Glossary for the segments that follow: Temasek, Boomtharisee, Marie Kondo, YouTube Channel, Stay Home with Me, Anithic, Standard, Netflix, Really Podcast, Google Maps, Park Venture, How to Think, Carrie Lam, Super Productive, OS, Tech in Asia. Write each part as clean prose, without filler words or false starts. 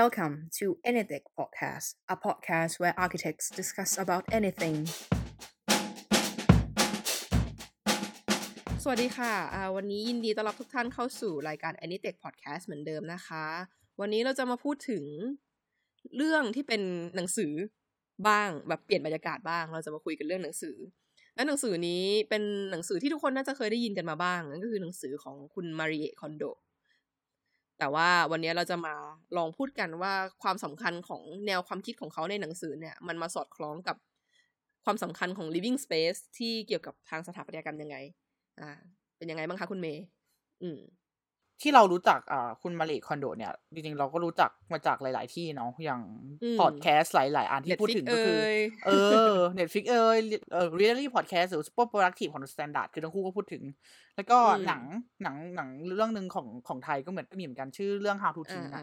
Welcome to Anithic Podcast, a podcast where architects discuss about anything. สวัสดีค่ะวันนี้ยินดีต้อนรับทุกท่านเข้าสู่รายการ Anithic Podcast เหมือนเดิมนะคะวันนี้เราจะมาพูดถึงเรื่องที่เป็นหนังสือบ้างแบบเปลี่ยนบรรยากาศบ้างเราจะมาคุยกันเรื่องหนังสือและหนังสือนี้เป็นหนังสือที่ทุกคนน่าจะเคยได้ยินกันมาบ้างนั่นก็คือหนังสือของคุณมาริเอะคอนโดแต่ว่าวันนี้เราจะมาลองพูดกันว่าความสำคัญของแนวความคิดของเขาในหนังสือเนี่ยมันมาสอดคล้องกับความสำคัญของ living space ที่เกี่ยวกับทางสถาปัตยกรรมยังไงเป็นยังไงบ้างคะคุณเมย์ที่เรารู้จักคุณมาริเอะคอนโดเนี่ยจริงๆเราก็รู้จักมาจากหลายๆที่เนาะอย่างพอดแคสต์หลายๆอันที่พูดถึงก็คือNetflix Really Podcast หรือ Super Productive ของ Standard คือทั้งคู่ก็พูดถึงแล้วก็หนังเรื่องนึงของไทยก็เหมือนกันชื่อเรื่อง How to Think นะ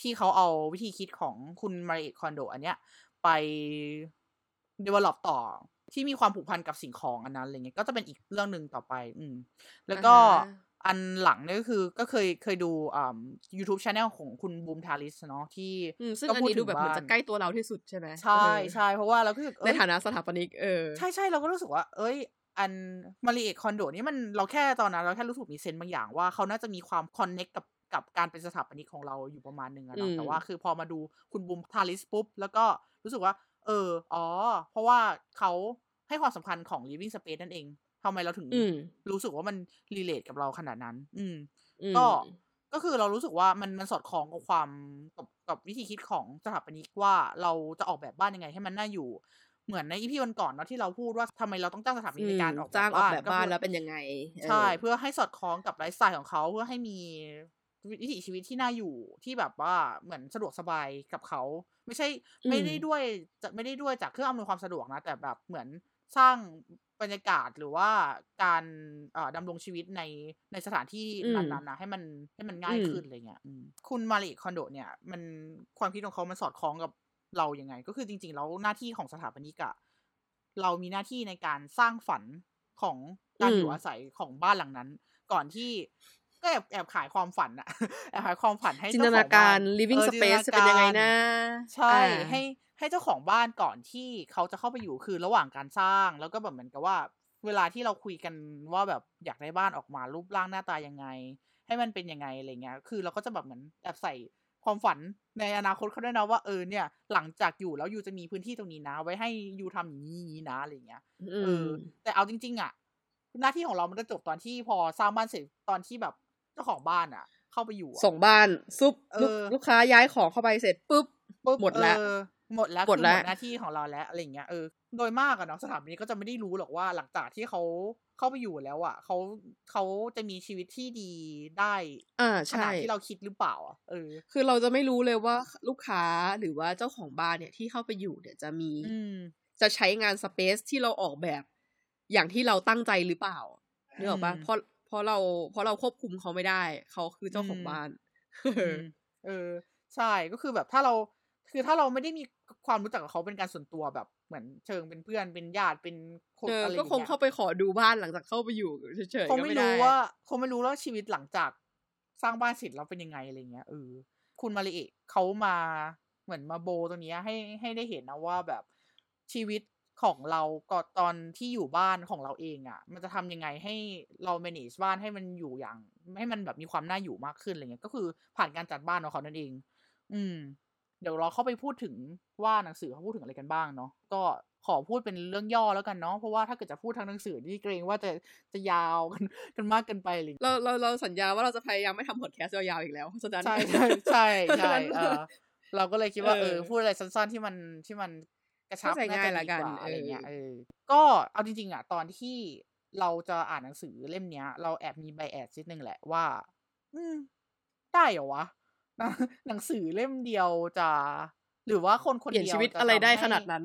ที่เขาเอาวิธีคิดของคุณมาริเอะคอนโดอันเนี้ยไป develop ต่อที่มีความผูกพันกับสิ่งของอันนั้นอะไรเงี้ยก็จะเป็นอีกเรื่องนึงต่อไปแล้วก็อันหลังนี่ก็เคยดูYouTube Channel ของคุณบูมทาริสเนาะที่ซึ่งอันนี้ดูแบบเหมือนจะใกล้ตัวเราที่สุดใช่ไหมใช่ใช่เพราะว่าเราคือในฐานะสถาปนิกใช่ใช่เราก็รู้สึกว่าอันมาริเอะคอนโดนี่มันเราแค่รู้สึกมีเซนส์บางอย่างว่าเขาน่าจะมีความคอนเนคกับการเป็นสถาปนิกของเราอยู่ประมาณนึงอะเนาะแต่ว่าคือพอมาดูคุณบูมทาริสปุ๊บแล้วก็รู้สึกว่าเพราะว่าเขาให้ความสำคัญของ living space นั่นเองทำไมเราถึงรู้สึกว่ามันรีเลทกับเราขนาดนั้นก็คือเรารู้สึกว่ามันสอดคล้องกับความกับวิธีคิดของสถาปนิกว่าเราจะออกแบบบ้านยังไงให้มันน่าอยู่เหมือนในอีพีวันก่อนเนาะที่เราพูดว่าทำไมเราต้องจ้างสถาปนิกในการออกแบบบ้านแล้วเป็นยังไงใช่เพื่อให้สอดคล้องกับไลฟ์สไตล์ของเขาเพื่อให้มีวิถีชีวิตที่น่าอยู่ที่แบบว่าเหมือนสะดวกสบายกับเขาไม่ใช่ไม่ได้ด้วยจากเครื่องอำนวยความสะดวกนะแต่แบบเหมือนสร้างบรรยากาศหรือว่าการดำรงชีวิตในสถานที่นั้นๆนะให้มันง่ายขึ้นอะไรเงี้ยคุณมาริเอะคอนโดเนี่ยมันความคิดของเขามันสอดคล้องกับเรายังไงก็คือจริงๆแล้วหน้าที่ของสถาปนิกอะเรามีหน้าที่ในการสร้างฝันของการอยู่อาศัยของบ้านหลังนั้นก่อนที่ก็แอบขายความฝันอะแอบขายความฝันให้จินตนาการ living space จะเป็นยังไงนะใช่ให้เจ้าของบ้านก่อนที่เขาจะเข้าไปอยู่คือระหว่างการสร้างแล้วก็แบบเหมือนกับว่าเวลาที่เราคุยกันว่าแบบอยากได้บ้านออกมารูปร่างหน้าตายังไงให้มันเป็นยังไงอะไรเงี้ยคือเราก็จะแบบเหมือนแอบใส่ความฝันในอนาคตเขาด้วยนะว่าเนี่ยหลังจากอยู่แล้วยูจะมีพื้นที่ตรงนี้นะไว้ให้ยูทำอย่างนี้นะอะไรเงี้ยแต่เอาจริงๆอ่ะหน้าที่ของเรามันจะจบตอนที่พอสร้างบ้านเสร็จตอนที่แบบเจ้าของบ้านอ่ะเข้าไปอยู่ส่งบ้านซุบลูกค้าย้ายของเข้าไปเสร็จปุ๊บหมดแล้วคือหมดหน้าที่ของเราแล้วอะไรอย่างเงี้ยโดยมากอะเนาะสถาปนิกก็จะไม่ได้รู้หรอกว่าหลังจากที่เขาเข้าไปอยู่แล้วอะเขาจะมีชีวิตที่ดีได้ขนาดที่เราคิดหรือเปล่าคือเราจะไม่รู้เลยว่าลูกค้าหรือว่าเจ้าของบ้านเนี่ยที่เข้าไปอยู่เนี่ยจะมีจะใช้งานสเปซที่เราออกแบบอย่างที่เราตั้งใจหรือเปล่านึกออกปะเพราะเราควบคุมเขาไม่ได้เขาคือเจ้าของบ้านใช่ก็คือแบบถ้าเราไม่ได้มีความรู้จักกับเขาเป็นการส่วนตัวแบบเหมือนเชิงเป็นเพื่อนเป็นญาติเป็นคนอะไรอย่างเงี้ยก็คงเข้าไปขอดูบ้านหลังจากเข้าไปอยู่เฉยๆก็ไม่ได้คงไม่รู้ว่าชีวิตหลังจากสร้างบ้านเสร็จแล้วเป็นยังไงอะไรเงี้ยคุณมาริเอะเขามาเหมือนมาโบตรงนี้ให้ได้เห็นนะว่าแบบชีวิตของเราก็ตอนที่อยู่บ้านของเราเองอ่ะมันจะทำยังไงให้เรา manage บ้านให้มันอยู่อย่างให้มันแบบมีความน่าอยู่มากขึ้นอะไรเงี้ยก็คือผ่านการจัดบ้านของเขานั่นเองเดี๋ยวเราเข้าไปพูดถึงว่าหนังสือเขาพูดถึงอะไรกันบ้างเนาะก็ขอพูดเป็นเรื่องย่อแล้วกันเนาะเพราะว่าถ้าเกิดจะพูดทางหนังสือนี่เกรงว่าจะยาวกันมากเกินไปเลยเราสัญญาว่าเราจะพยายามไม่ทำพอดแคสต์ยาวๆอีกแล้วเพราะฉะนั้นใช่เราก็เลยคิดว่าพูดอะไรสั้นๆที่มันกระชับง่ายละกันอะไรเงี้ยก็เอาจริงๆอ่ะตอนที่เราจะอ่านหนังสือเล่มเนี้ยเราแอบมีไบแอสนิดนึงแหละว่าได้เหรอวะหนังสือเล่มเดียวจะหรือว่าคนคนเดียวเปลี่ยนชีวิตอะไรได้ขนาดนั้น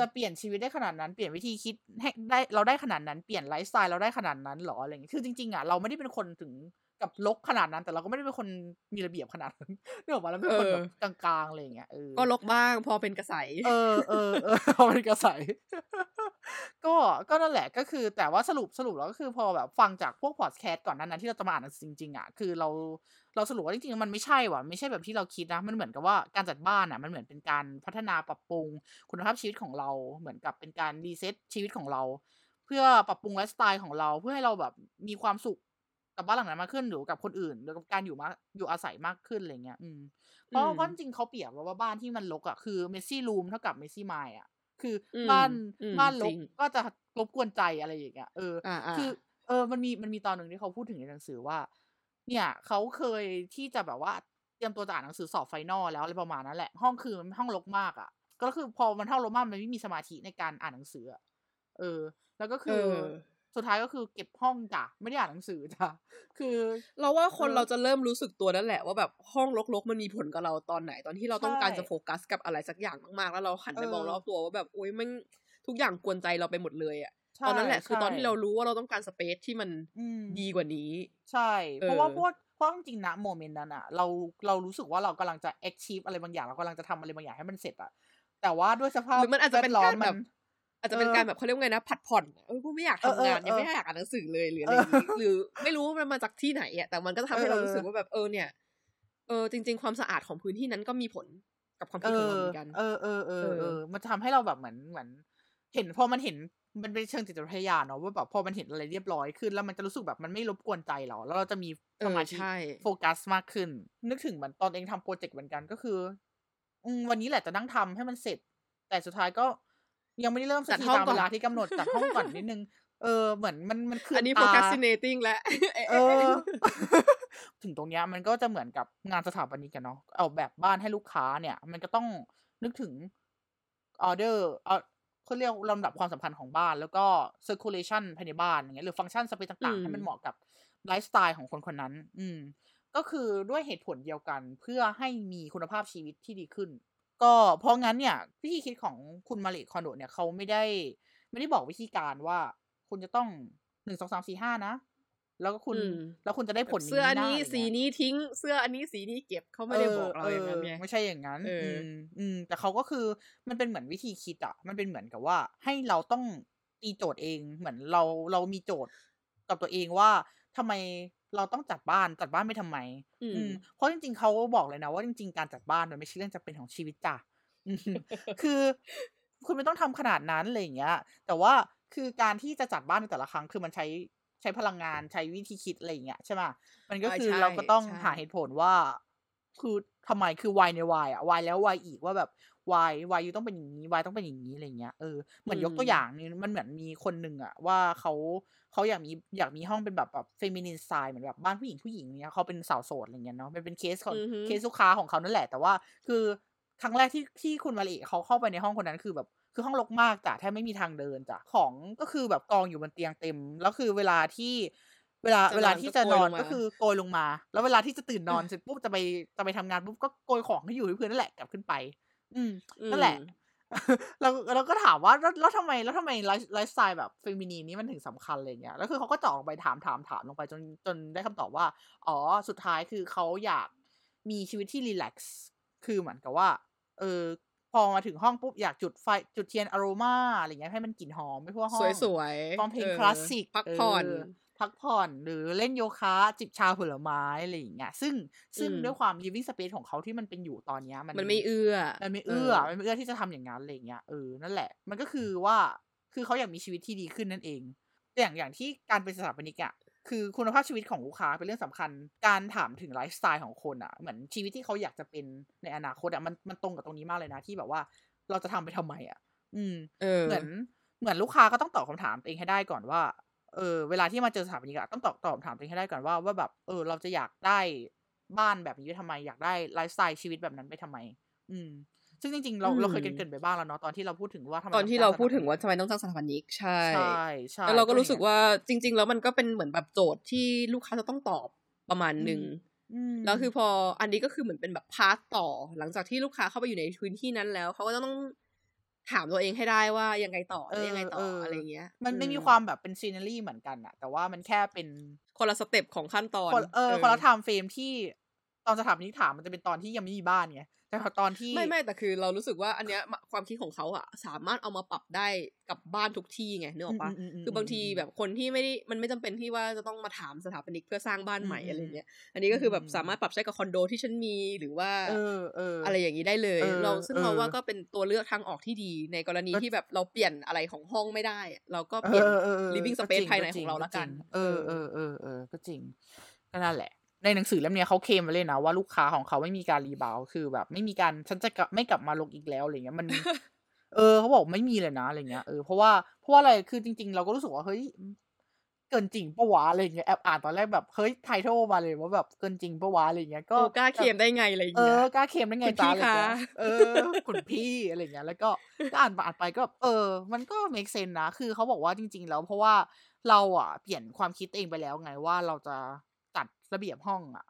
จะเปลี่ยนชีวิตได้ขนาดนั้นเปลี่ยนวิธีคิดให้ได้เราได้ขนาดนั้นเปลี่ยนไลฟ์สไตล์เราได้ขนาดนั้นหรออะไรอย่างเงี้ยคือจริงๆอ่ะเราไม่ได้เป็นคนถึงกับรกขนาดนั้นแต่เราก็ไม่ได้เป็นคนมีระเบียบขนาดนั้นเนื่องจากเราเป็นคนแบบกลางๆอะไรอย่างเงี้ยก็รกบ้างพอเป็นกระใสพอเป็นกระใส ก็นั่นแหละก็คือแต่ว่าสรุปแล้วก็คือพอแบบฟังจากพวกพอดแคสต์ก่อนนั้นที่เราจะมาอ่านจริงๆอ่ะคือเราสรุปว่าจริงๆมันไม่ใช่ว่ะไม่ใช่แบบที่เราคิดนะมันเหมือนกับว่าการจัดบ้านอ่ะมันเหมือนเป็นการพัฒนาปรับปรุงคุณภาพชีวิตของเราเหมือนกับเป็นการรีเซ็ตชีวิตของเราเพื่อปรับปรุงไลฟ์สไตล์ของเราเพื่อให้เราแบบมีความสุขกับบ้านหลังนั้นมากขึ้นหรือกับคนอื่นหรือกับการอยู่อาศัยมากขึ้นอะไรเงี้ยเพราะว่าจริงๆเขาเปรียบว่าบ้านที่มันรกอ่ะคือเมสซี่รูมเท่ากับเมสซี่ไมล์อ่ะคือบ้านรกก็จะรบกวนใจอะไรอย่างเงี้ยคือมันมีตอนนึงที่เขาพูดถึงในหนังสือว่าเนี่ยเขาเคยที่จะแบบว่าเตรียมตัวจะอ่านหนังสือสอบไฟนอลแล้วอะไรประมาณนั้นแหละห้องคือมันห้องรกมากอ่ะก็คือพอมันห้องรกมากมันไม่มีสมาธิในการอ่านหนังสือแล้วก็คือสุดท้ายก็คือเก็บห้องจ้ะไม่ได้อ่านหนังสือจ้ะคือเราว่าคนเราจะเริ่มรู้สึกตัวนั่นแหละว่าแบบห้องรกๆมันมีผลกับเราตอนไหนตอนที่เราต้องการจะโฟกัสกับอะไรสักอย่างมากๆแล้วเราหันไปมองรอบตัวว่าแบบโอ๊ยมันทุกอย่างกวนใจเราไปหมดเลยอ่ะตอนนั้นแหละคือตอนที่เรารู้ว่าเราต้องการสเปซที่มันดีกว่านี้ใช่เพราะจริงๆนะโมเมนต์นั้นอ่ะเรารู้สึกว่าเรากำลังจะ achieve อะไรบางอย่างเรากำลังจะทำอะไรบางอย่างให้มันเสร็จอ่ะแต่ว่าด้วยสภาพมันอาจจะเป็นการแบบอาจจะเป็นการแบบเขาเรียกว่าไงนะผัดผ่อนกูไม่อยากทำงานยังไม่อยากอ่านหนังสือเลยหรืออะไรนี้หรือไม่รู้ว่ามันมาจากที่ไหนอ่ะแต่มันก็ทำให้เรารู้สึกว่าแบบเนี่ยจริงๆความสะอาดของพื้นที่นั้นก็มีผลกับความคิดของเราเหมือนกันมันทำให้เราแบบเหมือนเห็นพอมันเห็นมันเป็นเชิงจิตวิทยาเนาะว่าแบบพอมันเห็นอะไรเรียบร้อยขึ้นแล้วมันจะรู้สึกแบบมันไม่รบกวนใจเราแล้วเราจะมีสมาธิโฟกัสมากขึ้นนึกถึงเหมือนตอนเองทำโปรเจกต์เหมือนกันก็คือวันนี้แหละจะนั่งทำให้มันเสร็จแต่สุดท้ายก็ยังไม่ได้เริ่มสักทีตามเวลาที่กำหนดจัดห้องก่อนนิดนึงเหมือนมันคืออันนี้ procrastinating แล้วถึงตรงเนี้ยมันก็จะเหมือนกับงานสถาปนิกกันเนาะเอาแบบบ้านให้ลูกค้าเนี่ยมันก็ต้องนึกถึงออเดอร์เขาเรียกลำดับความสำคัญของบ้านแล้วก็ circulation ภายในบ้านอย่างเงี้ยหรือฟังก์ชันสเปซต่างๆให้มันเหมาะกับไลฟ์สไตล์ของคนคนนั้นก็คือด้วยเหตุผลเดียวกันเพื่อให้มีคุณภาพชีวิตที่ดีขึ้นก็เพราะงั้นเนี่ยวิธีคิดของคุณมาริคอนโดเนี่ยเขาไม่ได้บอกวิธีการว่าคุณจะต้อง 1, 2, 3, 4, 5 นะแล้วก็คุณแล้วคุณจะได้ผลเสื้ออันนี้สีนี้ทิ้งเสื้ออันนี้สีนี้เก็บเขาไม่ได้บอกเราอย่างนั้นไงไม่ใช่อย่างนั้นแต่เขาก็คือมันเป็นเหมือนวิธีคิดอ่ะมันเป็นเหมือนกับว่าให้เราต้องตีโจทย์เองเหมือนเรามีโจทย์กับตัวเองว่าทำไมเราต้องจัดบ้านไม่ทำไมเพราะจริงๆเขาบอกเลยนะว่าจริงๆการจัดบ้านมันไม่ใช่เรื่องจำเป็นของชีวิตจ้ะ คือคุณไม่ต้องทำขนาดนั้นอะไรอย่างเงี้ยแต่ว่าคือการที่จะจัดบ้านในแต่ละครั้งคือมันใช้พลังงานใช้วิธีคิดอะไรอย่างเงี้ยใช่ไหมมันก็คือเราก็ต้องหาเหตุผลว่าคือทำไมคือ why ใน why อ่ะ why แล้ว why อีกว่าแบบ why อยู่ต้องเป็นอย่างนี้ why ต้องเป็นอย่างนี้อะไรเงี้ยเหมือนยกตัวอย่างนี่มันเหมือนมีคนนึงอ่ะว่าเขาอยากมีห้องเป็นแบบเฟมินินสไตล์เหมือนแบบบ้านผู้หญิงเนี้ยเขาเป็นสาวโสดอะไรเงี้ยเนาะมันเป็นเคสลูกค้าของเขานั่นแหละแต่ว่าคือครั้งแรกที่คุณมาริเขาเข้าไปในห้องคนนั้นคือแบบคือห้องรกมากจ้ะแทบไม่มีทางเดินจ้ะของก็คือแบบกองอยู่บนเตียงเต็มแล้วคือเวลาที่จะนอนก็คือโกยลงมาแล้วเวลาที่จะตื่นนอนเสร็จปุ๊บจะไปทำงานปุ๊บก็โกยของให้อยู่ที่พื้นนั่นแหละกลับขึ้นไปนั่นแหละเราก็ถามว่าแล้วทำไมไลฟ์สไตล์แบบเฟมินีนนี้มันถึงสำคัญอะไรเงี้ยแล้วคือเขาก็เจาะลงไปถามลงไปจนได้คำตอบว่าอ๋อสุดท้ายคือเขาอยากมีชีวิตที่รีแลกซ์คือเหมือนกับว่าพอมาถึงห้องปุ๊บอยากจุดไฟจุดเทียนอโรมาอะไรเงี้ยให้มันกลิ่นหอมไม่ทั่วห้องสวยๆฟังเพลงคลาสสิกพักผ่อนหรือเล่นโยคะจิบชาผลไม้อะไรอย่างเงี้ยซึ่งด้วยความ living space ของเขาที่มันเป็นอยู่ตอนเนี้ยมันไม่เอื้อที่จะทำอย่างนั้นอะไรอย่างเงี้ยนั่นแหละมันก็คือว่าคือเขาอยากมีชีวิตที่ดีขึ้นนั่นเองอย่างที่การเป็นสถาปนิกอ่ะคือคุณภาพชีวิตของลูกค้าเป็นเรื่องสำคัญการถามถึงไลฟ์สไตล์ของคนอ่ะเหมือนชีวิตที่เขาอยากจะเป็นในอนาคตอ่ะมันตรงกับตรงนี้มากเลยนะที่แบบว่าเราจะทำไปทำไมอ่ะเหมือนลูกค้าก็ต้องตอบคำถามเองให้ได้ก่อนว่าเวลาที่มาเจอสถาปนิกอ่ะต้องตอบถามตัวเองให้ได้ก่อนว่าแบบเราจะอยากได้บ้านแบบนี้ไปทำไมอยากได้ไลฟ์สไตล์ชีวิตแบบนั้นไปทำไมซึ่งจริงๆเราเคยเกินไปบ้างแล้วเนาะตอนที่เราพูดถึงว่าตอนที่เราพูดถึงว่าทำไมต้องสร้างสถาปนิกใช่แล้วเราก็รู้สึกว่าจริงๆแล้วมันก็เป็นเหมือนแบบโจทย์ที่ลูกค้าจะต้องตอบประมาณนึงแล้วคือพออันนี้ก็คือเหมือนเป็นแบบพาร์ทต่อหลังจากที่ลูกค้าเข้าไปอยู่ในพื้นที่นั้นแล้วเขาก็ต้องถามตัวเองให้ได้ว่ายังไงต่อยังไงต่ออะไรเงี้ยมันไม่มีความแบบเป็นซีเนอรี่เหมือนกันอะแต่ว่ามันแค่เป็นคนละสเต็ปของขั้นตอนคนละไทม์เฟรมที่ ตอนจะถามนี้ถามมันจะเป็นตอนที่ยังไม่มีบ้านไงแต่ตอนที่ไม่แต่คือเรารู้สึกว่าอันเนี้ยความคิดของเขาอะสามารถเอามาปรับได้กับบ้านทุกที่ไงนึกออกปะคือบางทีแบบคนที่ไม่ได้มันไม่จำเป็นที่ว่าจะต้องมาถามสถาปนิกเพื่อสร้างบ้านใหม่อะไรเงี้ยอันนี้ก็คือแบบสามารถปรับใช้กับคอนโดที่ฉันมีหรือว่าอะไรอย่างนี้ได้เลยเราซึ่งเราว่าก็เป็นตัวเลือกทางออกที่ดีในกรณีที่แบบเราเปลี่ยนอะไรของห้องไม่ได้เราก็เปลี่ยน living space ภายในของเราละกันก็จริงก็นั่นแหละในหนังสือเล่มนี้เขาเคลมมาเลยนะว่าลูกค้าของเขาไม่มีการรีบาวด์คือแบบไม่มีการฉันจะไม่กลับมาลงอีกแล้วอะไรเงี้ยมัน เขาบอกไม่มีเลยนะอะไรเงี้ยเพราะว่าอะไรคือจริงๆเราก็รู้สึกว่าเฮ้ยเกินจริงปะวะอะไรเงี้ยแอบอ่านตอนแรกแบบเฮ้ยไทเทิลมาเลยว่าแบบเกินจริงปะวะอะไรเงี้ยก็กล้าเคลมได้ไงอะไรเงี้ยกล้าเคลมได้ไงจ้าอะไรเงี้ยคุณพี่อะไรเงี้ยแล้วก็อ่านไปก็มันก็เมคเซนนะคือเขาบอกว่าจริงๆแล้วเพราะว่าเราอ่ะเปลี่ยนความคิดเองไปแล้วไงว่าเราจะจัดระเบียบห้องอ่ะ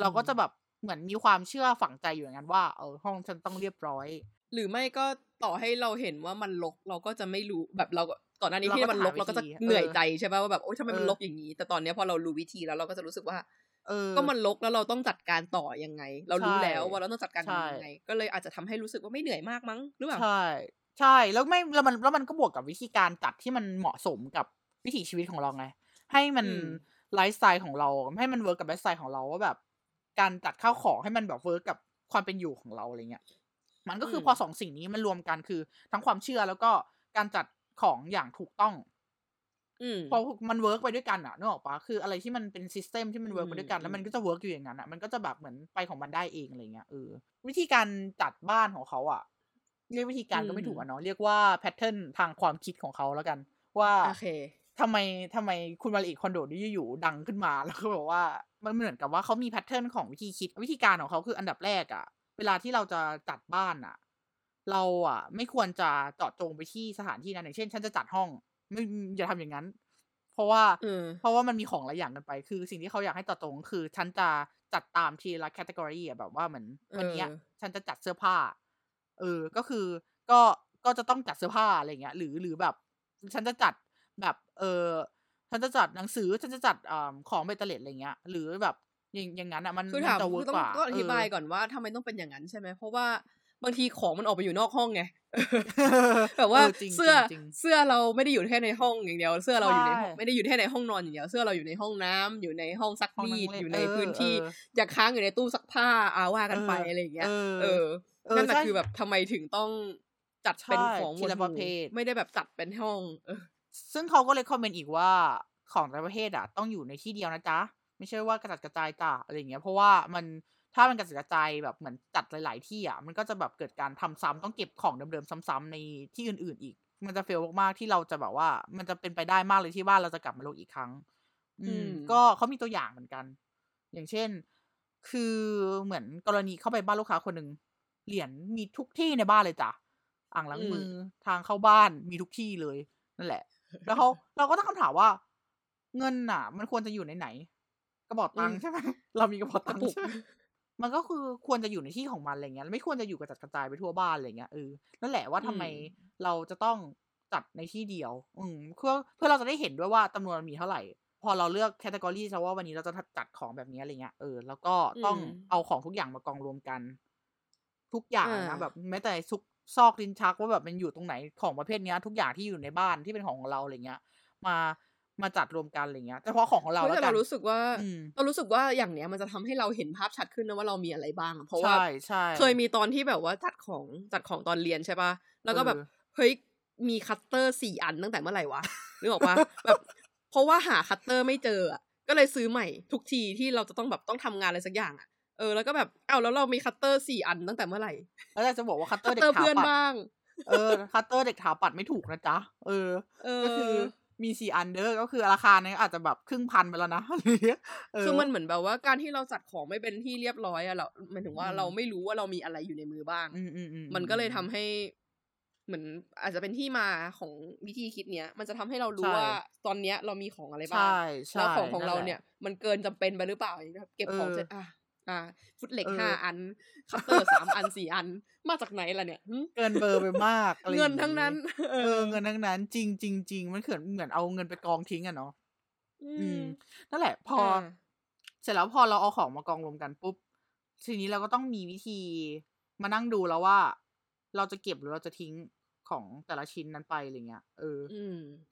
เราก็จะแบบเหมือนมีความเชื่อฝังใจอยู่อย่างนั้นว่าห้องฉันต้องเรียบร้อยหรือไม่ก็ต่อให้เราเห็นว่ามันรกเราก็จะไม่รู้แบบเราก่อนหน้านี้ที่มันรกเราก็จะเหนื่อยใจใช่ป่ะว่าแบบโอ๊ยทำไมมันรกอย่างนี้แต่ตอนนี้พอเรารู้วิธีแล้วเราก็จะรู้สึกว่าก็มันรกแล้วเราต้องจัดการต่อยังไงเรารู้แล้วว่าเราต้องจัดการยังไงก็เลยอาจจะทำให้รู้สึกว่าไม่เหนื่อยมากมั้งหรือเปล่าใช่แล้วมันก็บวกกับวิธีการจัดที่มันเหมาะสมกับวิถีชีวิตของเราไงให้มันไลฟ์สไตล์ของเราให้มันเวิร์กกับไลฟ์สไตล์ของเราว่าแบบการจัดข้าวของให้มันแบบเวิร์กกับความเป็นอยู่ของเราอะไรเงี้ยมันก็คือพอสองสิ่งนี้มันรวมกันคือทั้งความเชื่อแล้วก็การจัดของอย่างถูกต้องพอมันเวิร์กไปด้วยกันอะนึกออกปะคืออะไรที่มันเป็นซิสเต็มที่มันเวิร์กไปด้วยกันแล้วมันก็จะเวิร์กอยู่อย่างนั้นอะมันก็จะแบบเหมือนไปของมันได้เองอะไรเงี้ยวิธีการจัดบ้านของเขาอะเรียกวิธีการก็ไม่ถูกอะเนาะเรียกว่าแพทเทิร์นทางความคิดของเขาแล้วกันว่าทำไมคุณมาลีคอนโดนี้อยู่ดังขึ้นมาแล้วก็บอกว่ามันเหมือนกับว่าเขามีแพทเทิร์นของวิธีคิดวิธีการของเขาคืออันดับแรกอะเวลาที่เราจะจัดบ้านอะเราอะไม่ควรจะเจาะจงไปที่สถานที่นั้นอย่างเช่นฉันจะจัดห้องไม่อย่าทำอย่างนั้นเพราะว่ามันมีของหลายอย่างกันไปคือสิ่งที่เขาอยากให้เจาะจงคือฉันจะจัดตามทีละแคตตากรีอะแบบว่าเหมือนวันนี้ฉันจะจัดเสื้อผ้าก็คือก็จะต้องจัดเสื้อผ้าอะไรเงี้ยหรือแบบฉันจะจัดแบบฉันจะจัดหนังสือฉันจะจัดของเบตเตอร์เลตอะไรเงี้ยหรือแบบอย่างนั้นอ่ะมันจะเวิร์กกว่าก็อธิบายก่อนว่าทำไมต้องเป็นอย่างนั้นใช่ไหมเพราะว่าบางทีของมันออกไปอยู่นอกห้องไงแบบว่าเสื้อเราไม่ได้อยู่แค่ในห้องอย่างเดียวเสื้อเราอยู่ในห้องไม่ได้อยู่แค่ในห้องนอนอย่างเดียวเสื้อเราอยู่ในห้องน้ำอยู่ในห้องซักรีดอยู่ในพื้นที่อย่าค้างอยู่ในตู้ซักผ้าว่ากันไปอะไรอย่างเงี้ยนั่นแหละคือแบบทำไมถึงต้องจัดเป็นของหมวดหมู่ไม่ได้แบบจัดเป็นห้องซึ่งเขาก็เลยคอมเมนต์อีกว่าของแต่ละประเภทอ่ะต้องอยู่ในที่เดียวนะจ๊ะไม่ใช่ว่ากระจัดกระจายจ้ะอะไรอย่างเงี้ยเพราะว่ามันถ้ามันกระจัดกระจายแบบเหมือนจัดหลายๆที่อ่ะมันก็จะแบบเกิดการทำซ้ำต้องเก็บของเดิมๆซ้ำๆในที่อื่นๆอีกมันจะเฟลมากๆที่เราจะแบบว่ามันจะเป็นไปได้มากเลยที่ว่าเราจะกลับมาลงอีกครั้งก็เขามีตัวอย่างเหมือนกันอย่างเช่นคือเหมือนกรณีเข้าไปบ้านลูกค้าคนนึงเหรียญมีทุกที่ในบ้านเลยจ้ะอ่างล้างมือทางเข้าบ้านมีทุกที่เลยนั่นแหละแล้วเราก็ตั้งคำถามว่าเงินน่ะมันควรจะอยู่ในไหนกระเป๋าตังค์ใช่ไหมเรามีกระเป๋าตังค์มันก็คือควรจะอยู่ในที่ของมันอะไรเงี้ยไม่ควรจะอยู่กระจัดกระจายไปทั่วบ้านอะไรเงี้ยนั่นแหละว่าทำไมเราจะต้องจัดในที่เดียวเพื่อเราจะได้เห็นด้วยว่าจำนวนมีเท่าไหร่พอเราเลือกแคตตากรีซว่าวันนี้เราจะจัดของแบบนี้อะไรเงี้ยแล้วก็ต้องเอาของทุกอย่างมากองรวมกันทุกอย่างนะแบบแม้แต่ทุกซอกลิ้นชักว่าแบบมันอยู่ตรงไหนของประเภทเนี้ยทุกอย่างที่อยู่ในบ้านที่เป็นของเราอะไรเงี้ยมาจัดรวมกันอะไรเงี้ยแต่เพราะของเราแล้วกันเรารู้สึกว่าอย่างเนี้ยมันจะทำให้เราเห็นภาพชัดขึ้นนะว่าเรามีอะไรบ้างเพราะว่าเคยมีตอนที่แบบว่าจัดของตอนเรียนใช่ป่ะแล้วก็แบบเฮ้ยมีคัตเตอร์4อันตั้งแต่เมื่อไหร่วะนึกออกป่ะแบบเพราะว่าหาคัตเตอร์ไม่เจอก็เลยซื้อใหม่ทุกทีที่เราจะต้องแบบต้องทำงานอะไรสักอย่างอ่ะแล้วก็แบบเอ้าแล้วเรามีคัตเตอร์4อันตั้งแต่เมื่อไหร่แล้วจะบอกว่าคัตเตอร์เด็กถาปัดเพื่อนบ้างคัตเตอร์เด็กถาปัดไม่ถูกนะจ๊ะก็คือมี4อันเด้อก็คือราคาเนี่ยอาจจะแบบครึ่งพันไปแล้วนะคือมันเหมือนแบบว่าการที่เราจัดของไม่เป็นที่เรียบร้อยอ่ะเราหมายถึงว่าเราไม่รู้ว่าเรามีอะไรอยู่ในมือบ้างมันก็เลยทำให้เหมือนอาจจะเป็นที่มาของวิธีคิดเนี้ยมันจะทำให้เรารู้ว่าตอนเนี้ยเรามีของอะไรบ้างแล้วของเราเนี่ยมันเกินจำเป็นไปหรือเปล่าเก็บของเสร็จฟุตเหล็ก5อันคัตเตอร์3อัน4อันมาจากไหนล่ะเนี่ยเกินเบอร์ไปมากเงินทั้งนั้นเงินทั้งนั้นจริงๆมันเหมือนเอาเงินไปกองทิ้งอะเนาะนั่นแหละพอเสร็จแล้วพอเราเอาของมากองรวมกันปุ๊บ ทีนี้เราก็ต้องมีวิธีมานั่งดูแล้วว่าเราจะเก็บหรือเราจะทิ้งของแต่ละชิ้นนั้นไปอะไรเงี้ยเออ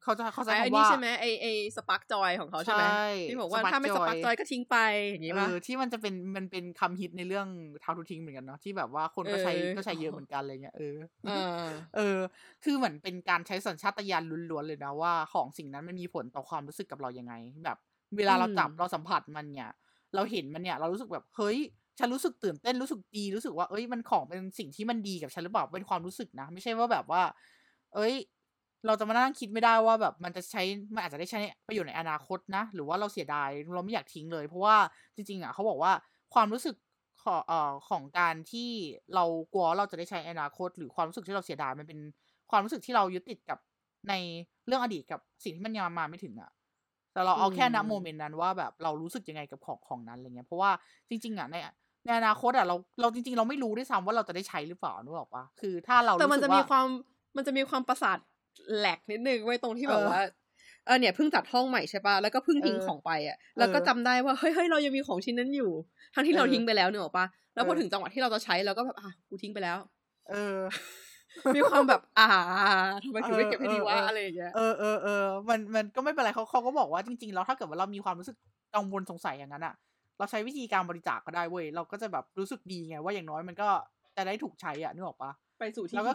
เขาจะคำว่าอันนี้ใช่ไหมไอสปาร์กจอยของเขาใช่ไหมที่บอกว่าถ้าไม่สปาร์กจอยก็ทิ้งไปอย่างงี้ป่ะที่มันจะเป็นมันเป็นคำฮิตในเรื่องทาวทูทิ้งเหมือนกันเนาะที่แบบว่าคนก็ใช้เยอะเหมือนกันอะไรเงี้ยเออคือเหมือนเป็นการใช้สัญชาตญาณล้วนๆเลยนะว่าของสิ่งนั้นมันมีผลต่อความรู้สึกกับเรายังไงแบบเวลาเราจับเราสัมผัสมันเนี่ยเราเห็นมันเนี่ยเรารู้สึกแบบเฮ้ยฉันรู้สึกตื่นเต้นรู้สึกดีรู้สึกว่าเอ้ยมันของเป็นสิ่งที่มันดีกับฉันหรือเปล่าเป็นความรู้สึกนะไม่ใช่ว่าแบบว่าเอ้ยเราจะมานั่งคิดไม่ได้ว่าแบบมันจะใช้มันอาจจะได้ใช้ประโยชน์ในอนาคตนะหรือว่าเราเสียดายเราไม่อยากทิ้งเลยเพราะว่าจริงๆอ่ะเขาบอกว่าความรู้สึกของการที่เรากลัวเราจะได้ใช้อนาคตหรือความรู้สึกที่เราเสียดายมันเป็นความรู้สึกที่เรายึดติดกับในเรื่องอดีตกับสิ่งที่มันยังมาไม่ถึงอ่ะแต่เราเอาแค่ณโมเมนต์นั้นว่าแบบเรารู้สึกยังไงกับของนั้นอะไรเงี้ยเพราะว่าจริงๆอ่ะในอนาคตอ่ะเราจริงๆเราไม่รู้ด้วยซ้ำว่าเราจะได้ใช้หรือเปล่านึกออกปะคือถ้าเราแต่มันจะมีความประสาทแหลกนิดนึงไว้ตรงที่แบบว่าเนี่ยเพิ่งจัดห้องใหม่ใช่ปะแล้วก็เพิ่งทิ้งของไปอ่ะแล้วก็จำได้ว่าเฮ้ยเรายังมีของชิ้นนั้นอยู่ทั้งที่เราทิ้งไปแล้วนึกออกปะแล้วพอถึงจังหวะที่เราจะใช้เราก็แบบกูทิ้งไปแล้วมีความแบบทำไมถึงไม่เก็บให้ดีวะอะไรอย่างเงี้ยมันก็ไม่เป็นไรเขาก็บอกว่าจริงๆแล้วถ้าเกิดว่าเรามีความรู้สึกกังวลสงสัยอย่างนั้นอ่ะเราใช้วิธีการบริจาคก็ได้เว้ยเราก็จะแบบรู้สึกดีไงว่าอย่างน้อยมันก็จะได้ถูกใช้อ่ะนึกออกปะไปสู่ที่ดีแล้วก็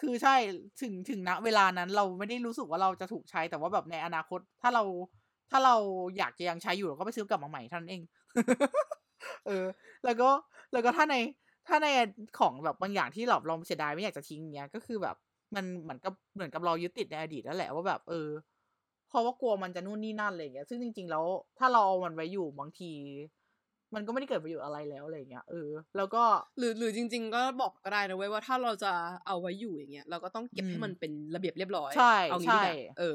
คือใช่ถึงณเวลานั้นเราไม่ได้รู้สึกว่าเราจะถูกใช้แต่ว่าแบบในอนาคตถ้าเราอยากจะยังใช้อยู่เราก็ไปซื้อกลับมาใหม่เท่านั้นเอง แล้วก็ถ้าในของแบบบางอย่างที่เราเสียดายไม่อยากจะทิ้งเงี้ยก็คือแบบมันเหมือนกับเรายึดติดในอดีตนั่นแหละว่าแบบเพราะว่ากลัวมันจะนู่นนี่นั่นอะไรเงี้ยซึ่งจริงๆแล้วถ้าเราเอามันไว้อยู่บางทีมันก็ไม่ได้เกิดประโยชน์อะไรแล้วอะไรเงี้ยแล้วก็หรือจริงๆก็บอกก็ได้นะเว้ยว่าถ้าเราจะเอาไว้อยู่อย่างเงี้ยเราก็ต้องเก็บให้มันเป็นระเบียบเรียบร้อยเอางี้ดีกว่า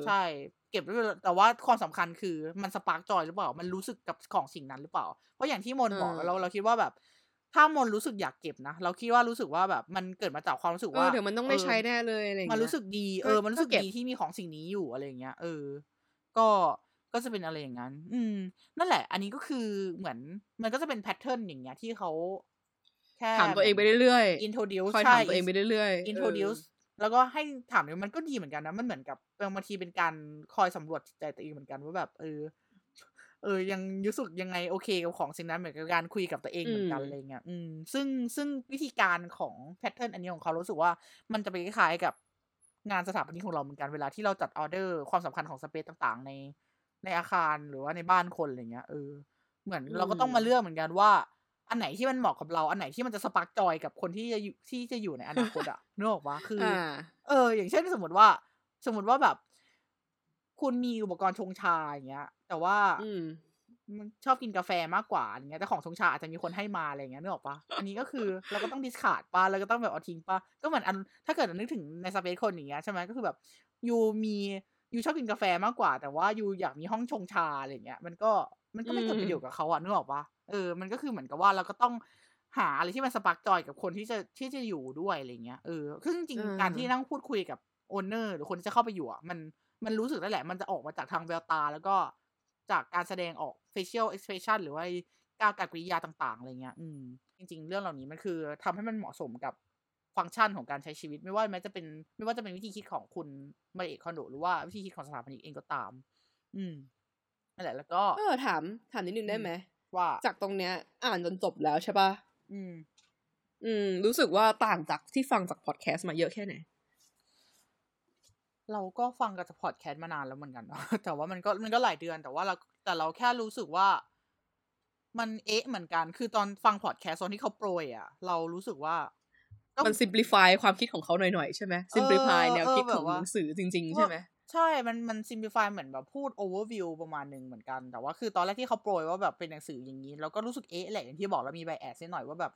ใช่เก็บแต่ว่าความสำคัญคือมันสปาร์กจอยหรือเปล่ามันรู้สึกกับของสิ่งนั้นหรือเปล่าเพราะอย่างที่มนบอกเราคิดว่าแบบถ้ามนรู้สึกอยากเก็บนะเราคิดว่ารู้สึกว่าแบบมันเกิดมาจากความรู้สึกว่าเดี๋ยวมันต้องได้ใช้แน่เลยอะไรเงี้ยมันรู้สึกดีมันรู้สึกดีที่มีของสิ่งนี้อยู่อะไรเงี้ยก็จะเป็นอะไรอย่างนั้นนั่นแหละอันนี้ก็คือเหมือนมันก็จะเป็นแพทเทิร์นอย่างเงี้ยที่เขาแค่ถามตัวเองไปเรื่อยๆ introduce ใช่ introduce แล้วก็ให้ถามมันก็ดีเหมือนกันนะมันเหมือนกับบางทีเป็นการคอยสำรวจจิตใจตัวเองเหมือนกันว่าแบบยังรู้สึกยังไงโอเคกับของสิ่งนั้นเหมือนกับการคุยกับตัวเองเหมือนกันอะไรเงี้ยซึ่งวิธีการของแพทเทิร์นอันนี้ของเขารู้สึกว่ามันจะไปคล้ายๆกับงานสถาปนิกของเราเหมือนกันเวลาที่เราจัดออเดอร์ความสำคัญของสเปซต่างๆในอาคารหรือว่าในบ้านคนอะไรเงี้ยเหมือนเราก็ต้องมาเลือกเหมือนกันว่าอันไหนที่มันเหมาะกับเราอันไหนที่มันจะสปาร์กจอยกับคนที่จะอยู่ในอนาคตอ่ะนึกออกปะคืออย่างเช่นสมมติว่าแบบคุณมีอุปกรณ์ชงชาอย่างเงี้ยแต่ว่ามันชอบกินกาแฟมากกว่าอย่างเงี้ยแต่ของชงชาอาจจะมีคนให้มาอะไรเงี้ยนึกออกปะอันนี้ก็คือเราก็ต้องดิสคาร์ดปะเราก็ต้องแบบเอาทิ้งปะก็เหมือนอันถ้าเกิดนึกถึงในสเปซคนอย่างเงี้ยใช่ไหมก็คือแบบอยู่ชอบกินกาแฟมากกว่าแต่ว่าอยู่อยากมีห้องชงชาอะไรเงี้ยมันก็ไม่เกิดประโยชน์กับเขาอ่ะนึกออกปะมันก็คือเหมือนกับว่าเราก็ต้องหาอะไรที่มันสปาร์กจอยกับคนที่จะอยู่ด้วยอะไรเงี้ยคือจริงๆการที่นั่งพูดคุยกับโอนเนอร์หรือคนที่จะเข้าไปอยู่อ่ะมันรู้สึกได้แหละมันจะออกมาจากทางแววตาแล้วก็จากการแสดงออก facial expression หรือว่าการกริยาต่างๆอะไรเงี้ยจริงๆเรื่องเหล่านี้มันคือทำให้มันเหมาะสมกับฟังก์ชันของการใช้ชีวิตไม่ว่าจะเป็นวิธีคิดของคุณมาเอกคอนโดหรือว่าวิธีคิดของสถาปนิกเองก็ตามนั่นแหละแล้วก็ถามนิดนึงได้ไหมว่าจากตรงเนี้ยอ่านจนจบแล้วใช่ป่ะรู้สึกว่าต่างจากที่ฟังจากพอดแคสต์มาเยอะแค่ไหนเราก็ฟังกับพอดแคสต์มานานแล้วเหมือนกันเนาะแต่ว่ามันก็หลายเดือนแต่ว่าเราแค่รู้สึกว่ามันเหมือนกันคือตอนฟังพอดแคสต์ตอนที่เขาโปรยอ่ะเรารู้สึกว่ามัน simplify ความคิดของเขาหน่อยๆใช่ไหม simplify แนวคิดของหนังสือจริงๆใช่ไหมใช่มัน simplify เหมือนแบบพูด overview ประมาณนึงเหมือนกันแต่ว่าคือตอนแรกที่เขาโปรยว่าแบบเป็นหนังสืออย่างนี้เราก็รู้สึกแหละอย่างที่บอกเรามี bias นิดหน่อยว่าแบบ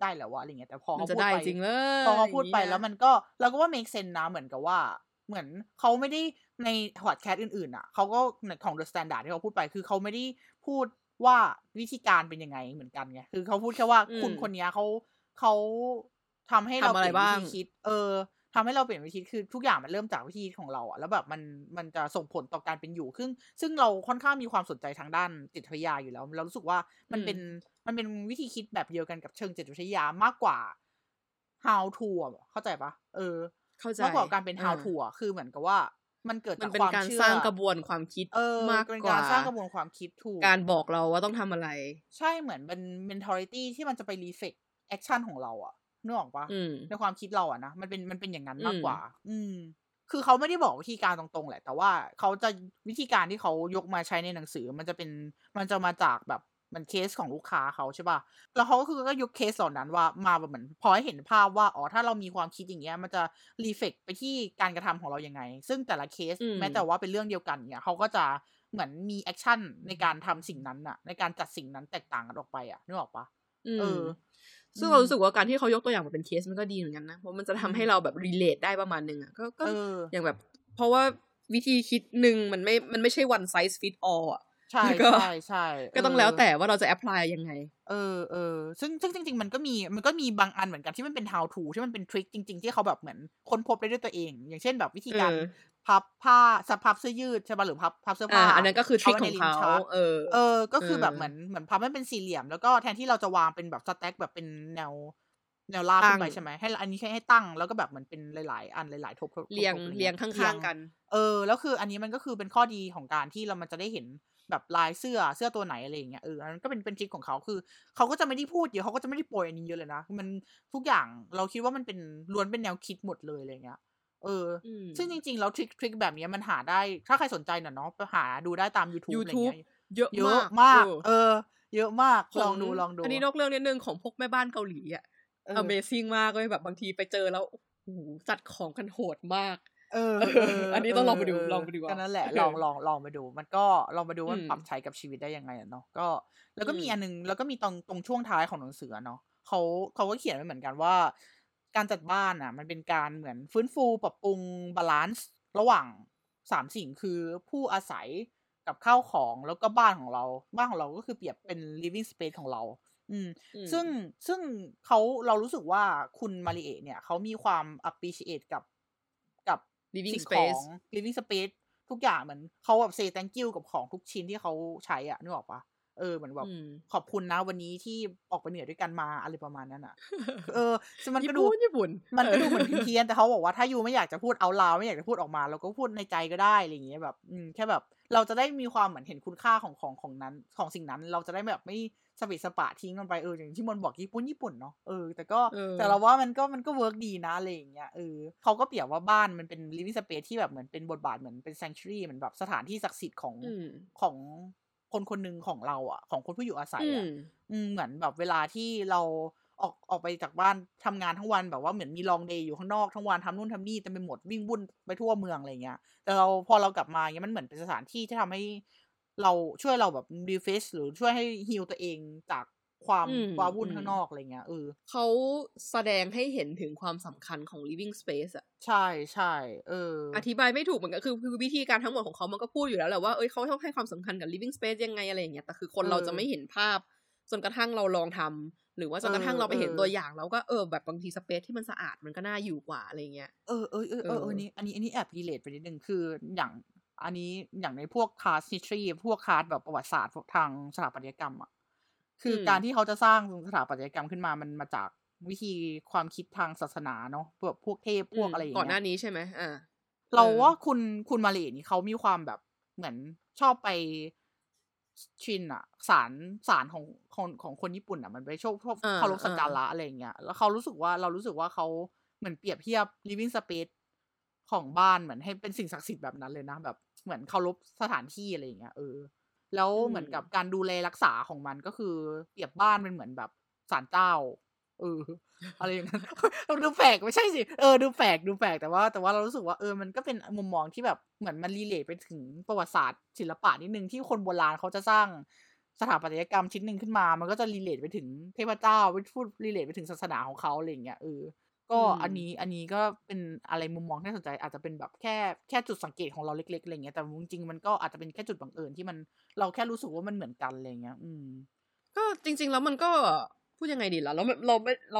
ได้แหละวะอะไรเงี้ยแต่พอเขาพูดไปแล้วมันก็เราก็ว่า make sense นะเหมือนกับว่าเหมือนเขาไม่ได้ในพอดแคสต์อื่นๆอ่ะเขาก็ของ The Standard ที่เขาพูดไปคือเขาไม่ได้พูดว่าวิธีการเป็นยังไงเหมือนกันไงคือเขาพูดแค่ว่าคุณคนนี้เขาทำให้เราเปลี่ยนวิธีคิดทำให้เราเปลี่ยนวิธีคิดคือทุกอย่างมันเริ่มจากวิธีของเราอะแล้วแบบมันจะส่งผลต่อการเป็นอยู่ซึ่งเราค่อนข้างมีความสนใจทางด้านจิตวิทยาอยู่แล้วเรารู้สึกว่ามันเป็น มันเป็นวิธีคิดแบบเดียวกันกับเชิงจิตวิทยามากกว่า how to เข้าใจปะเออมากกว่าการเป็น how to คือเหมือนกับว่ามันเกิดจากความเชื่อมันเป็นการสร้างกระบวนความคิดมากกว่าการสร้างกระบวนความคิดถูกการบอกเราว่าต้องทำอะไรใช่เหมือนเป็น mentality ที่มันจะไปรีเฟกแอคชั่นของเราอะนึกออกปะในความคิดเราอะนะมันเป็นอย่างนั้นมากกว่าคือเขาไม่ได้บอกวิธีการตรงๆแหละแต่ว่าเขาจะวิธีการที่เขายกมาใช้ในหนังสือมันจะมาจากแบบมันเคสของลูกค้าเขาใช่ป่ะแล้วเขาก็คือก็ยกเคสเหล่านั้นว่ามาแบบเหมือนพอให้เห็นภาพว่าอ๋อถ้าเรามีความคิดอย่างเงี้ยมันจะรีเฟล็กไปที่การกระทำของเรายังไงซึ่งแต่ละเคสแม้แต่ว่าเป็นเรื่องเดียวกันเนี่ยเขาก็จะเหมือนมีแอคชั่นในการทำสิ่งนั้นอะในการจัดสิ่งนั้นแตกต่างกันออกไปอะนึกออกป่ะซึ่งเรารู้สึกว่าการที่เขายกตัวอย่างมาเป็นเคสมันก็ดีเหมือนกันนะเพราะมันจะทำให้เราแบบรีเลทได้ประมาณนึงอ่ะก็อย่างแบบเพราะว่าวิธีคิดหนึ่งมันไม่ใช่ one size fit all อ่ะใช่ใช่ก็ต้องแล้วแต่ว่าเราจะแอพพลายยังไงซึ่งจริงๆมันก็มีบางอันเหมือนกันที่มันเป็น how to ที่มันเป็นทริคจริงๆที่เขาแบบเหมือนค้นพบได้ด้วยตัวเองอย่างเช่นแบบวิธีการพับผ้าสับพับเสื้อยืดใช่ป่ะหรือพับเสื้อผ้าอันนั้นก็คือทริคของเขาก็คือแบบเหมือนพับให้เป็นสี่เหลี่ยมแล้วก็แทนที่เราจะวางเป็นแบบสแต็กแบบเป็นแนวราบขึ้นไปใช่ไหมให้อันนี้ให้ตั้งแล้วก็แบบเหมือนเป็นหลายๆอันหลายๆทบเรียงข้างๆกันแล้วคืออันนี้มันก็คือเป็นข้อดีของการที่เรามันจะได้เห็นแบบลายเสื้อตัวไหนอะไรอย่างเงี้ยอันนั้นก็เป็นทริคของเขาคือเขาก็จะไม่ได้พูดเยอะเขาก็จะไม่ได้โปรยอันนี้เยอะเลยนะมันทุกอย่างเราคิดว่ามันเป็นล้วนเป็นแนวคิดหมดเลยอะไรเงี้ยซึ่งจริงๆแล้วทริคแบบนี้มันหาได้ถ้าใครสนใจน่ะเนาะไปหาดูได้ตาม YouTube อะไรเงี้ยเยอะมากเยอะมากลองดูอันนี้นอกเรื่องนิดนึงของพวกแม่บ้านเกาหลีอ่ะ Amazing มากเลยแบบบางทีไปเจอแล้วโอ้โหจัดของกันโหดมากอันนี้ต้องลองไปดูก็นั่นแหละลองไปดูมันก็ลองไปดูว่าปรับใช้กับชีวิตได้ยังไงอ่ะเนาะก็แล้วก็มีอันนึงแล้วก็มีตรงช่วงท้ายของหนังสือเนาะเค้าก็เขียนไว้เหมือนกันว่าการจัดบ้านอ่ะมันเป็นการเหมือนฟื้นฟูปรับปรุงบาลานซ์ระหว่าง3สิ่งคือผู้อาศัยกับข้าวของแล้วก็บ้านของเราก็คือเปรียบเป็น living space ของเราซึ่งเรารู้สึกว่าคุณมาริเอะเนี่ยเขามีความ appreciate กับ living space living space ทุกอย่างเหมือนเขาแบบ say thank you กับของทุกชิ้นที่เขาใช้อ่ะนึกออกปะเหมือนแบบขอบคุณนะวันนี้ที่ออกไปเหนือด้วยกันมาอะไรประมาณนั้นอ่ะมันก็ดูมันก็ดูเหมือนเพี้ยนแต่เขาบอกว่าถ้าอยู่ไม่อยากจะพูดเอาลาวไม่อยากจะพูดออกมาเราก็พูดในใจก็ได้อะไรอย่างเงี้ยแบบแค่แบบเราจะได้มีความเหมือนเห็นคุณค่าของนั้นของสิ่งนั้นเราจะได้แบบไม่สะบิดสะปะทิ้งมันไปอย่างที่มนบอกญี่ปุ่นเนาะแต่เราว่ามันก็เวิร์กดีนะอะไรอย่างเงี้ยเขาก็เปรียบว่าบ้านมันเป็นลิฟวิ่งสเปซที่แบบเหมือนเป็นบทบาทเหมือนเป็นแซงชูรี่เหมือนแบบสถานที่ศักดิ์สิทธิ์ของคนคนหนึ่งของเราอ่ะของคนผู้อยู่อาศัยอ่ะเหมือนแบบเวลาที่เราออกไปจากบ้านทำงานทั้งวันแบบว่าเหมือนมีลองเดย์อยู่ข้างนอกทั้งวันทำนู่นทำนี่แต่ไปหมดวิ่งวุ่นไปทั่วเมืองอะไรเงี้ยแต่เราพอเรากลับมาเงี้ยมันเหมือนเป็นสถานที่ที่ทำให้เราช่วยเราแบบรีเฟรชหรือช่วยให้ฮีลตัวเองจากความว้าวุ่นข้างนอกอะไรเงี้ยเขาแสดงให้เห็นถึงความสำคัญของ living space อ่ะใช่ใช่อธิบายไม่ถูกเหมือนกันคือวิธีการทั้งหมดของเขามันก็พูดอยู่แล้วแหละว่าเขาต้องให้ความสำคัญกับ living space ยังไงอะไรอย่างเงี้ยแต่คือคนเราจะไม่เห็นภาพจนกระทั่งเราลองทำหรือว่าจนกระทั่งเราไปเห็นตัวอย่างแล้วก็แบบบางที space ที่มันสะอาดมันก็น่าอยู่กว่าอะไรเงี้ยนี่อันนี้แอบรีเลทไปนิดนึงคืออย่างอันนี้อย่างในพวกคลาส history พวกคลาสแบบประวัติศาสตร์ทางสถาปัตยกรรมอ่ะคือการที่เขาจะสร้างสถาปัตยกรรมขึ้นมามันมาจากวิธีความคิดทางศาสนาเนาะแบบพวกเทพพวกอะไรอย่างเงี้ยก่อนหน้านี้ใช่ไหมเราว่าคุณมาเลนี่เขามีความแบบเหมือนชอบไปชินอะสารของคนญี่ปุ่นอะมันไปชอบเคารพสักการะอะไรอย่างเงี้ยแล้วเรารู้สึกว่าเขาเหมือนเปรียบเทียบ living space ของบ้านเหมือนให้เป็นสิ่งศักดิ์สิทธิ์แบบนั้นเลยนะแบบเหมือนเคารพสถานที่อะไรอย่างเงี้ยแล้วเหมือนกับการดูแลรักษาของมันก็คือเปรียบบ้านเป็นเหมือนแบบศาลเจ้าอะไรอย่างเงี้ยดูแปลกไม่ใช่สิดูแปลกแต่ว่าเรารู้สึกว่ามันก็เป็นมุมมองที่แบบเหมือนมันรีเลทไปถึงประวัติศาสตร์ศิลปะนิดนึงที่คนโบราณเขาจะสร้างสถาปัตยกรรมชิ้นนึงขึ้นมามันก็จะรีเลทไปถึงเทพเจ้าพูดรีเลทไปถึงศาสนาของเขาอะไรอย่างเงี้ยก็อันนี้ก็เป็นอะไรมุมมองที่สนใจอาจจะเป็นแบบแค่จุดสังเกตของเราเล็กๆอะไรเงี้ยแต่จริงๆมันก็อาจจะเป็นแค่จุดบังเอิญที่มันเราแค่รู้สึกว่ามันเหมือนกันอะไรเงี้ยก็จริงๆแล้วมันก็พูดยังไงดีล่ะเรา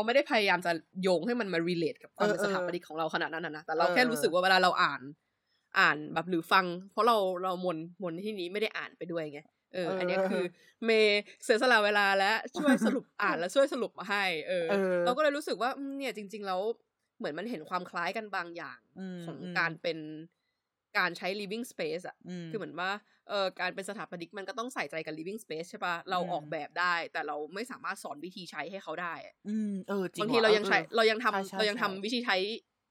ไม่ได้พยายามจะโยงให้มันมา relate กับความเป็นสถาปนิกของเราขนาดนั้นนะแต่เราแค่รู้สึกว่าเวลาเราอ่านแบบหรือฟังเพราะเรามนที่นี้ไม่ได้อ่านไปด้วยไง อันนี้คือเมย์เสียสละเวลาและช่วยสรุปอ่านและช่วยสรุปมาให้เราก็เลยรู้สึกว่าเนี่ยจริงๆแล้วเหมือนมันเห็นความคล้ายกันบางอย่างของการเป็นการใช้ living space อ่ะคือเหมือนว่าการเป็นสถาปนิกมันก็ต้องใส่ใจกับ living space ใช่ป่ะเราออกแบบได้แต่เราไม่สามารถสอนวิธีใช้ให้เขาได้บางทีเรายังใช้เรายังทำวิธีใช้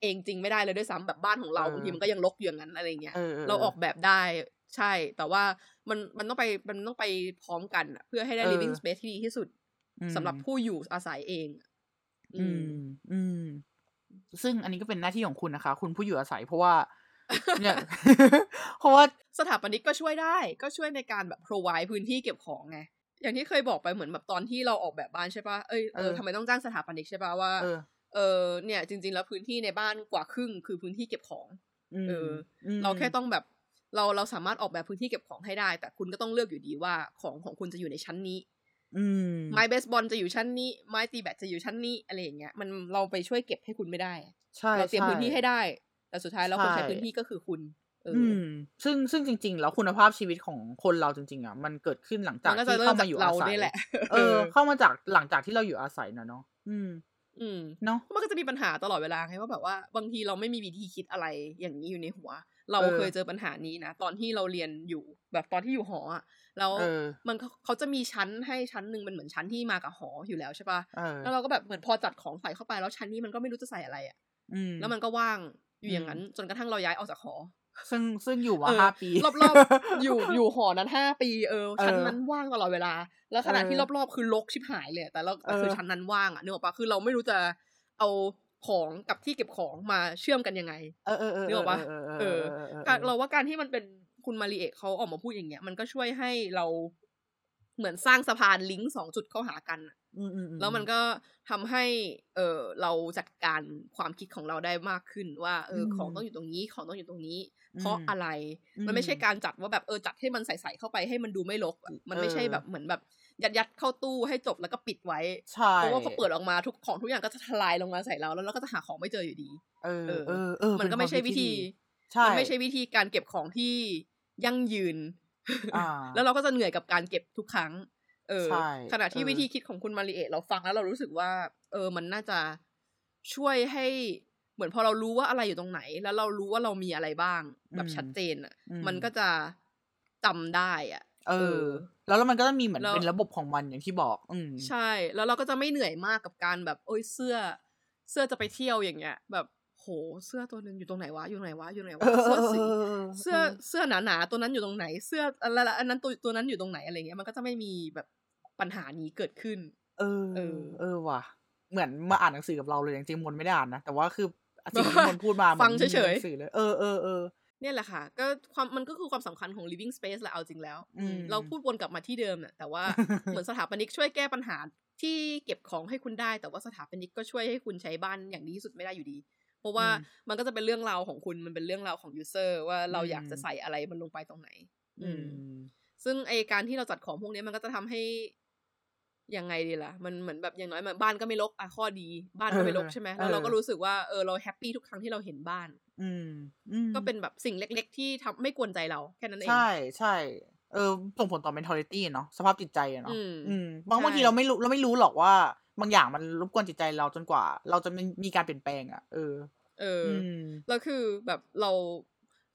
เองจริงไม่ได้เลยด้วยซ้ำแบบบ้านของเราบางทีมันก็ยังรกอย่างนั้นอะไรเงี้ยเราออกแบบได้ใช่แต่ว่ามันต้องไปพร้อมกันเพื่อให้ได้ living space ที่ดีที่สุดสำหรับผู้อยู่อาศัยเองซึ่งอันนี้ก็เป็นหน้าที่ของคุณนะคะคุณผู้อยู่อาศัยเพราะว่าเนี่ยเพราะว่าสถาปนิกก็ช่วยได้ก็ช่วยในการแบบ provide พื้นที่เก็บของไงอย่างที่เคยบอกไปเหมือนแบบตอนที่เราออกแบบบ้านใช่ป่ะทำไมต้องจ้างสถาปนิกใช่ป่ะว่าเนี่ยจริงๆแล้วพื้นที่ในบ้านกว่าครึ่งคือพื้นที่เก็บของเราแค่ต้องแบบเราสามารถออกแบบพื้นที่เก็บของให้ได้แต่คุณก็ต้องเลือกอยู่ดีว่าของคุณจะอยู่ในชั้นนี้ไม้เบสบอลจะอยู่ชั้นนี้ไม้ตีแบดจะอยู่ชั้นนี้อะไรอย่างเงี้ยมันเราไปช่วยเก็บให้คุณไม่ได้เราเตรียมพื้นที่ให้ได้แต่สุดท้ายแล้วคนใช้พื้นที่ก็คือคุณซึ่งจริงๆแล้วคุณภาพชีวิตของคนเราจริงๆอ่ะมันเกิดขึ้นหลังจากที่เข้ามาอยู่อาศัยเข้ามาจากหลังจากที่เราอยู่อาศัยเนาะเนาะมันก็จะมีปัญหาตลอดเวลาไงว่าแบบว่าบางทีเราไม่มีวิธีคิดอะไรอย่างนี้อยู่ในหัวเราเคยเจอปัญหานี้นะตอนที่เราเรียนอยู่แบบตอนที่อยู่หออ่ะแล้วมันเขาจะมีชั้นให้ชั้นนึงเป็นเหมือนชั้นที่มากับหออยู่แล้วใช่ป่ะแล้วเราก็แบบเหมือนพอจัดของใส่เข้าไปแล้วชั้นนี้มันก็ไม่รู้จะใส่อะไรอ่ะแล้วมันก็ว่างอยู่อย่างนั้นจนกระทั่งเราย้ายออกจากหอซึ่งอยู่มา5ปีรอบๆอยู่หอนั้น5ปีชั้นนั้นว่างตลอดเวลาแล้วขณะที่รอบๆคือรกชิบหายเลยแต่เราคือชั้นนั้นว่างอ่ะนึกออกป่ะคือเราไม่รู้จะเอาของกับที่เก็บของมาเชื่อมกันยังไงนึกออกป่ะเราว่าการที่มันเป็นคุณมาริเอะเขาออกมาพูดอย่างเงี้ยมันก็ช่วยให้เราเหมือนสร้างสะพานลิงก์2จุดเข้าหากันแล้วมันก็ทำให้เราจัดการความคิดของเราได้มากขึ้นว่าของต้องอยู่ตรงนี้ของต้องอยู่ตรงนี้เพราะอะไรมันไม่ใช่การจัดว่าแบบจัดให้มันใส่ๆเข้าไปให้มันดูไม่รกมันไม่ใช่แบบเหมือนแบบยัดเข้าตู้ให้จบแล้วก็ปิดไว้เพราะว่าพอเปิดออกมาทุกของทุกอย่างก็จะทลายลงมาใส่เราแล้วเราก็จะหาของไม่เจออยู่ดีมันก็ไม่ใช่วิธีมันไม่ใช่วิธีการเก็บของที่ยั่งยืนแล้วเราก็จะเหนื่อยกับการเก็บทุกครั้งขณะที่วิธีคิดของคุณมาริเอะเราฟังแล้วเรารู้สึกว่ามันน่าจะช่วยให้เหมือนพอเรารู้ว่าอะไรอยู่ตรงไหนแล้วเรารู้ว่าเรามีอะไรบ้างแบบชัดเจนอ่ะมันก็จะจำได้อ่ะแล้วมันก็จะมีเหมือนเป็นระบบของมันอย่างที่บอกใช่แล้วเราก็จะไม่เหนื่อยมากกับการแบบเสื้อจะไปเที่ยวอย่างเงี้ยแบบโหเสื้อตัวนึงอยู่ตรงไหนวะเสื้อหนาๆตัวนั้นอยู่ตรงไหนเสื้ออะไรอันนั้นตัวนั้นอยู่ตรงไหนอะไรเงี้ยมันก็จะไม่มีแบบปัญหานี้เกิดขึ้นว่ะเหมือนมาอ่านหนังสือกับเราเลยจริงๆมนไม่ได้อ่านนะแต่ว่าคือสิ่งที่มนพูดมาฟังเฉยๆหนังสือเลยเนี่ยแหละค่ะก็ความมันก็คือความสำคัญของ living space แหละเอาจริงแล้วเราพูดวนกลับมาที่เดิมน่ะแต่ว่าเหมือนสถาปนิกช่วยแก้ปัญหาที่เก็บของให้คุณได้แต่ว่าสถาปนิกก็ช่วยให้คุณใช้บ้านอย่างดีที่สุดไม่ได้อยู่ดีเพราะว่ามันก็จะเป็นเรื่องราวของคุณมันเป็นเรื่องราวของยูเซอร์ว่าเราอยากจะใส่อะไรมันลงไปตรงไหนซึ่งไอการที่เราจัดของพวกนี้มันก็จะทำให้ยังไงดีล่ะมันเหมือนแบบอย่างน้อยบ้านก็ไม่รกอ่ะข้อดีบ้านก็ไม่รกใช่ไหมแล้วเราก็รู้สึกว่าเราแฮปปี้ทุกครั้งที่เราเห็นบ้านก็เป็นแบบสิ่งเล็กๆที่ทำไม่กวนใจเราแค่นั้นเองใช่ๆส่งผลต่อ mentality เนาะสภาพจิตใจเนาะบางทีเราไม่รู้หรอกว่าบางอย่างมันรบกวนจิตใจเราจนกว่าเราจะมีการเปลี่ยนแปลงอ่ะแล้วคือแบบเรา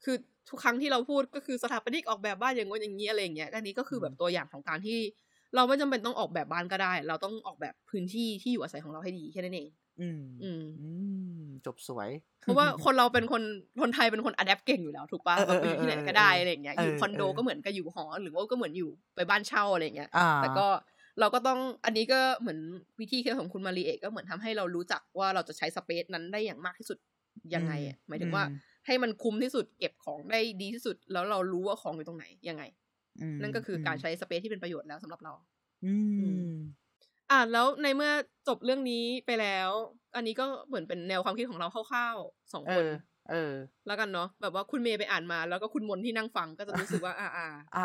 คือทุกครั้งที่เราพูดก็คือสถาปนิกออกแบบบ้านอย่างงี้อย่างนี้อะไรอย่างเงี้ยอันนี้ก็คือแบบตัวอย่างของการที่เราไม่จำเป็นต้องออกแบบบ้านก็ได้เราต้องออกแบบพื้นที่ที่อยู่อาศัยของเราให้ดีแค่นั้นเองจบสวยเพราะว่าคนเราเป็นคนไทยเป็นคนอะแดปเก่งอยู่แล้วถูกป่ะเราไปอยู่ที่ไหนก็ได้อะไรอย่างเงี้ยอยู่คอนโดก็เหมือนกับอยู่หอหรือว่าก็เหมือนอยู่ไปบ้านเช่าอะไรอย่างเงี้ยแต่ก็เราก็ต้องอันนี้ก็เหมือนวิธีคิดของคุณมาริเอะก็เหมือนทำให้เรารู้จักว่าเราจะใช้สเปซนั้นได้อย่างมากที่สุดยังไงหมายถึงว่าให้มันคุ้มที่สุดเก็บของได้ดีที่สุดแล้วเรารู้ว่าของอยู่ตรงไหนยังไงนั่นก็คือการใช้สเปซที่เป็นประโยชน์แล้วสำหรับเราแล้วในเมื่อจบเรื่องนี้ไปแล้วอันนี้ก็เหมือนเป็นแนวความคิดของเราคร่าวๆสองคนแล้วกันเนาะแบบว่าคุณเมย์ไปอ่านมาแล้วก็คุณมนที่นั่งฟังก็จะรู้สึกว่า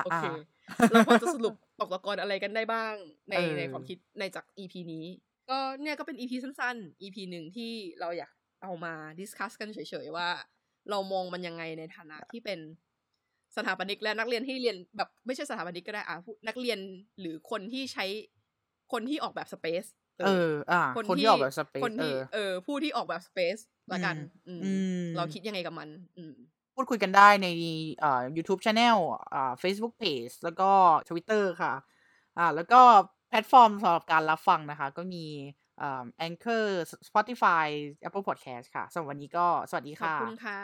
โอเคเราพอจะสรุปตกตะกอนอะไรกันได้บ้างในความคิดในจาก EP นี้ก็เนี่ยก็เป็น EP สั้นๆ EP หนึ่งที่เราอยากเอามาดิสคัสกันเฉยๆว่าเรามองมันยังไงในฐานะที่เป็น สถาปนิกและนักเรียนที่เรียนแบบไม่ใช่สถาปนิกก็ได้นักเรียนหรือคนที่ใช้คนที่ออกแบบสเปซคนที่ออกแบบสเปซผู้ที่ออกแบบสเปซละกันเราคิดยังไงกับมันพูดคุยกันได้ในYouTube Channel Facebook Page แล้วก็ Twitter ค่ะแล้วก็แพลตฟอร์มสำหรับการรับฟังนะคะก็มีAnchor Spotify Apple Podcast ค่ะสำหรับวันนี้ก็สวัสดีค่ะขอบคุณค่ะ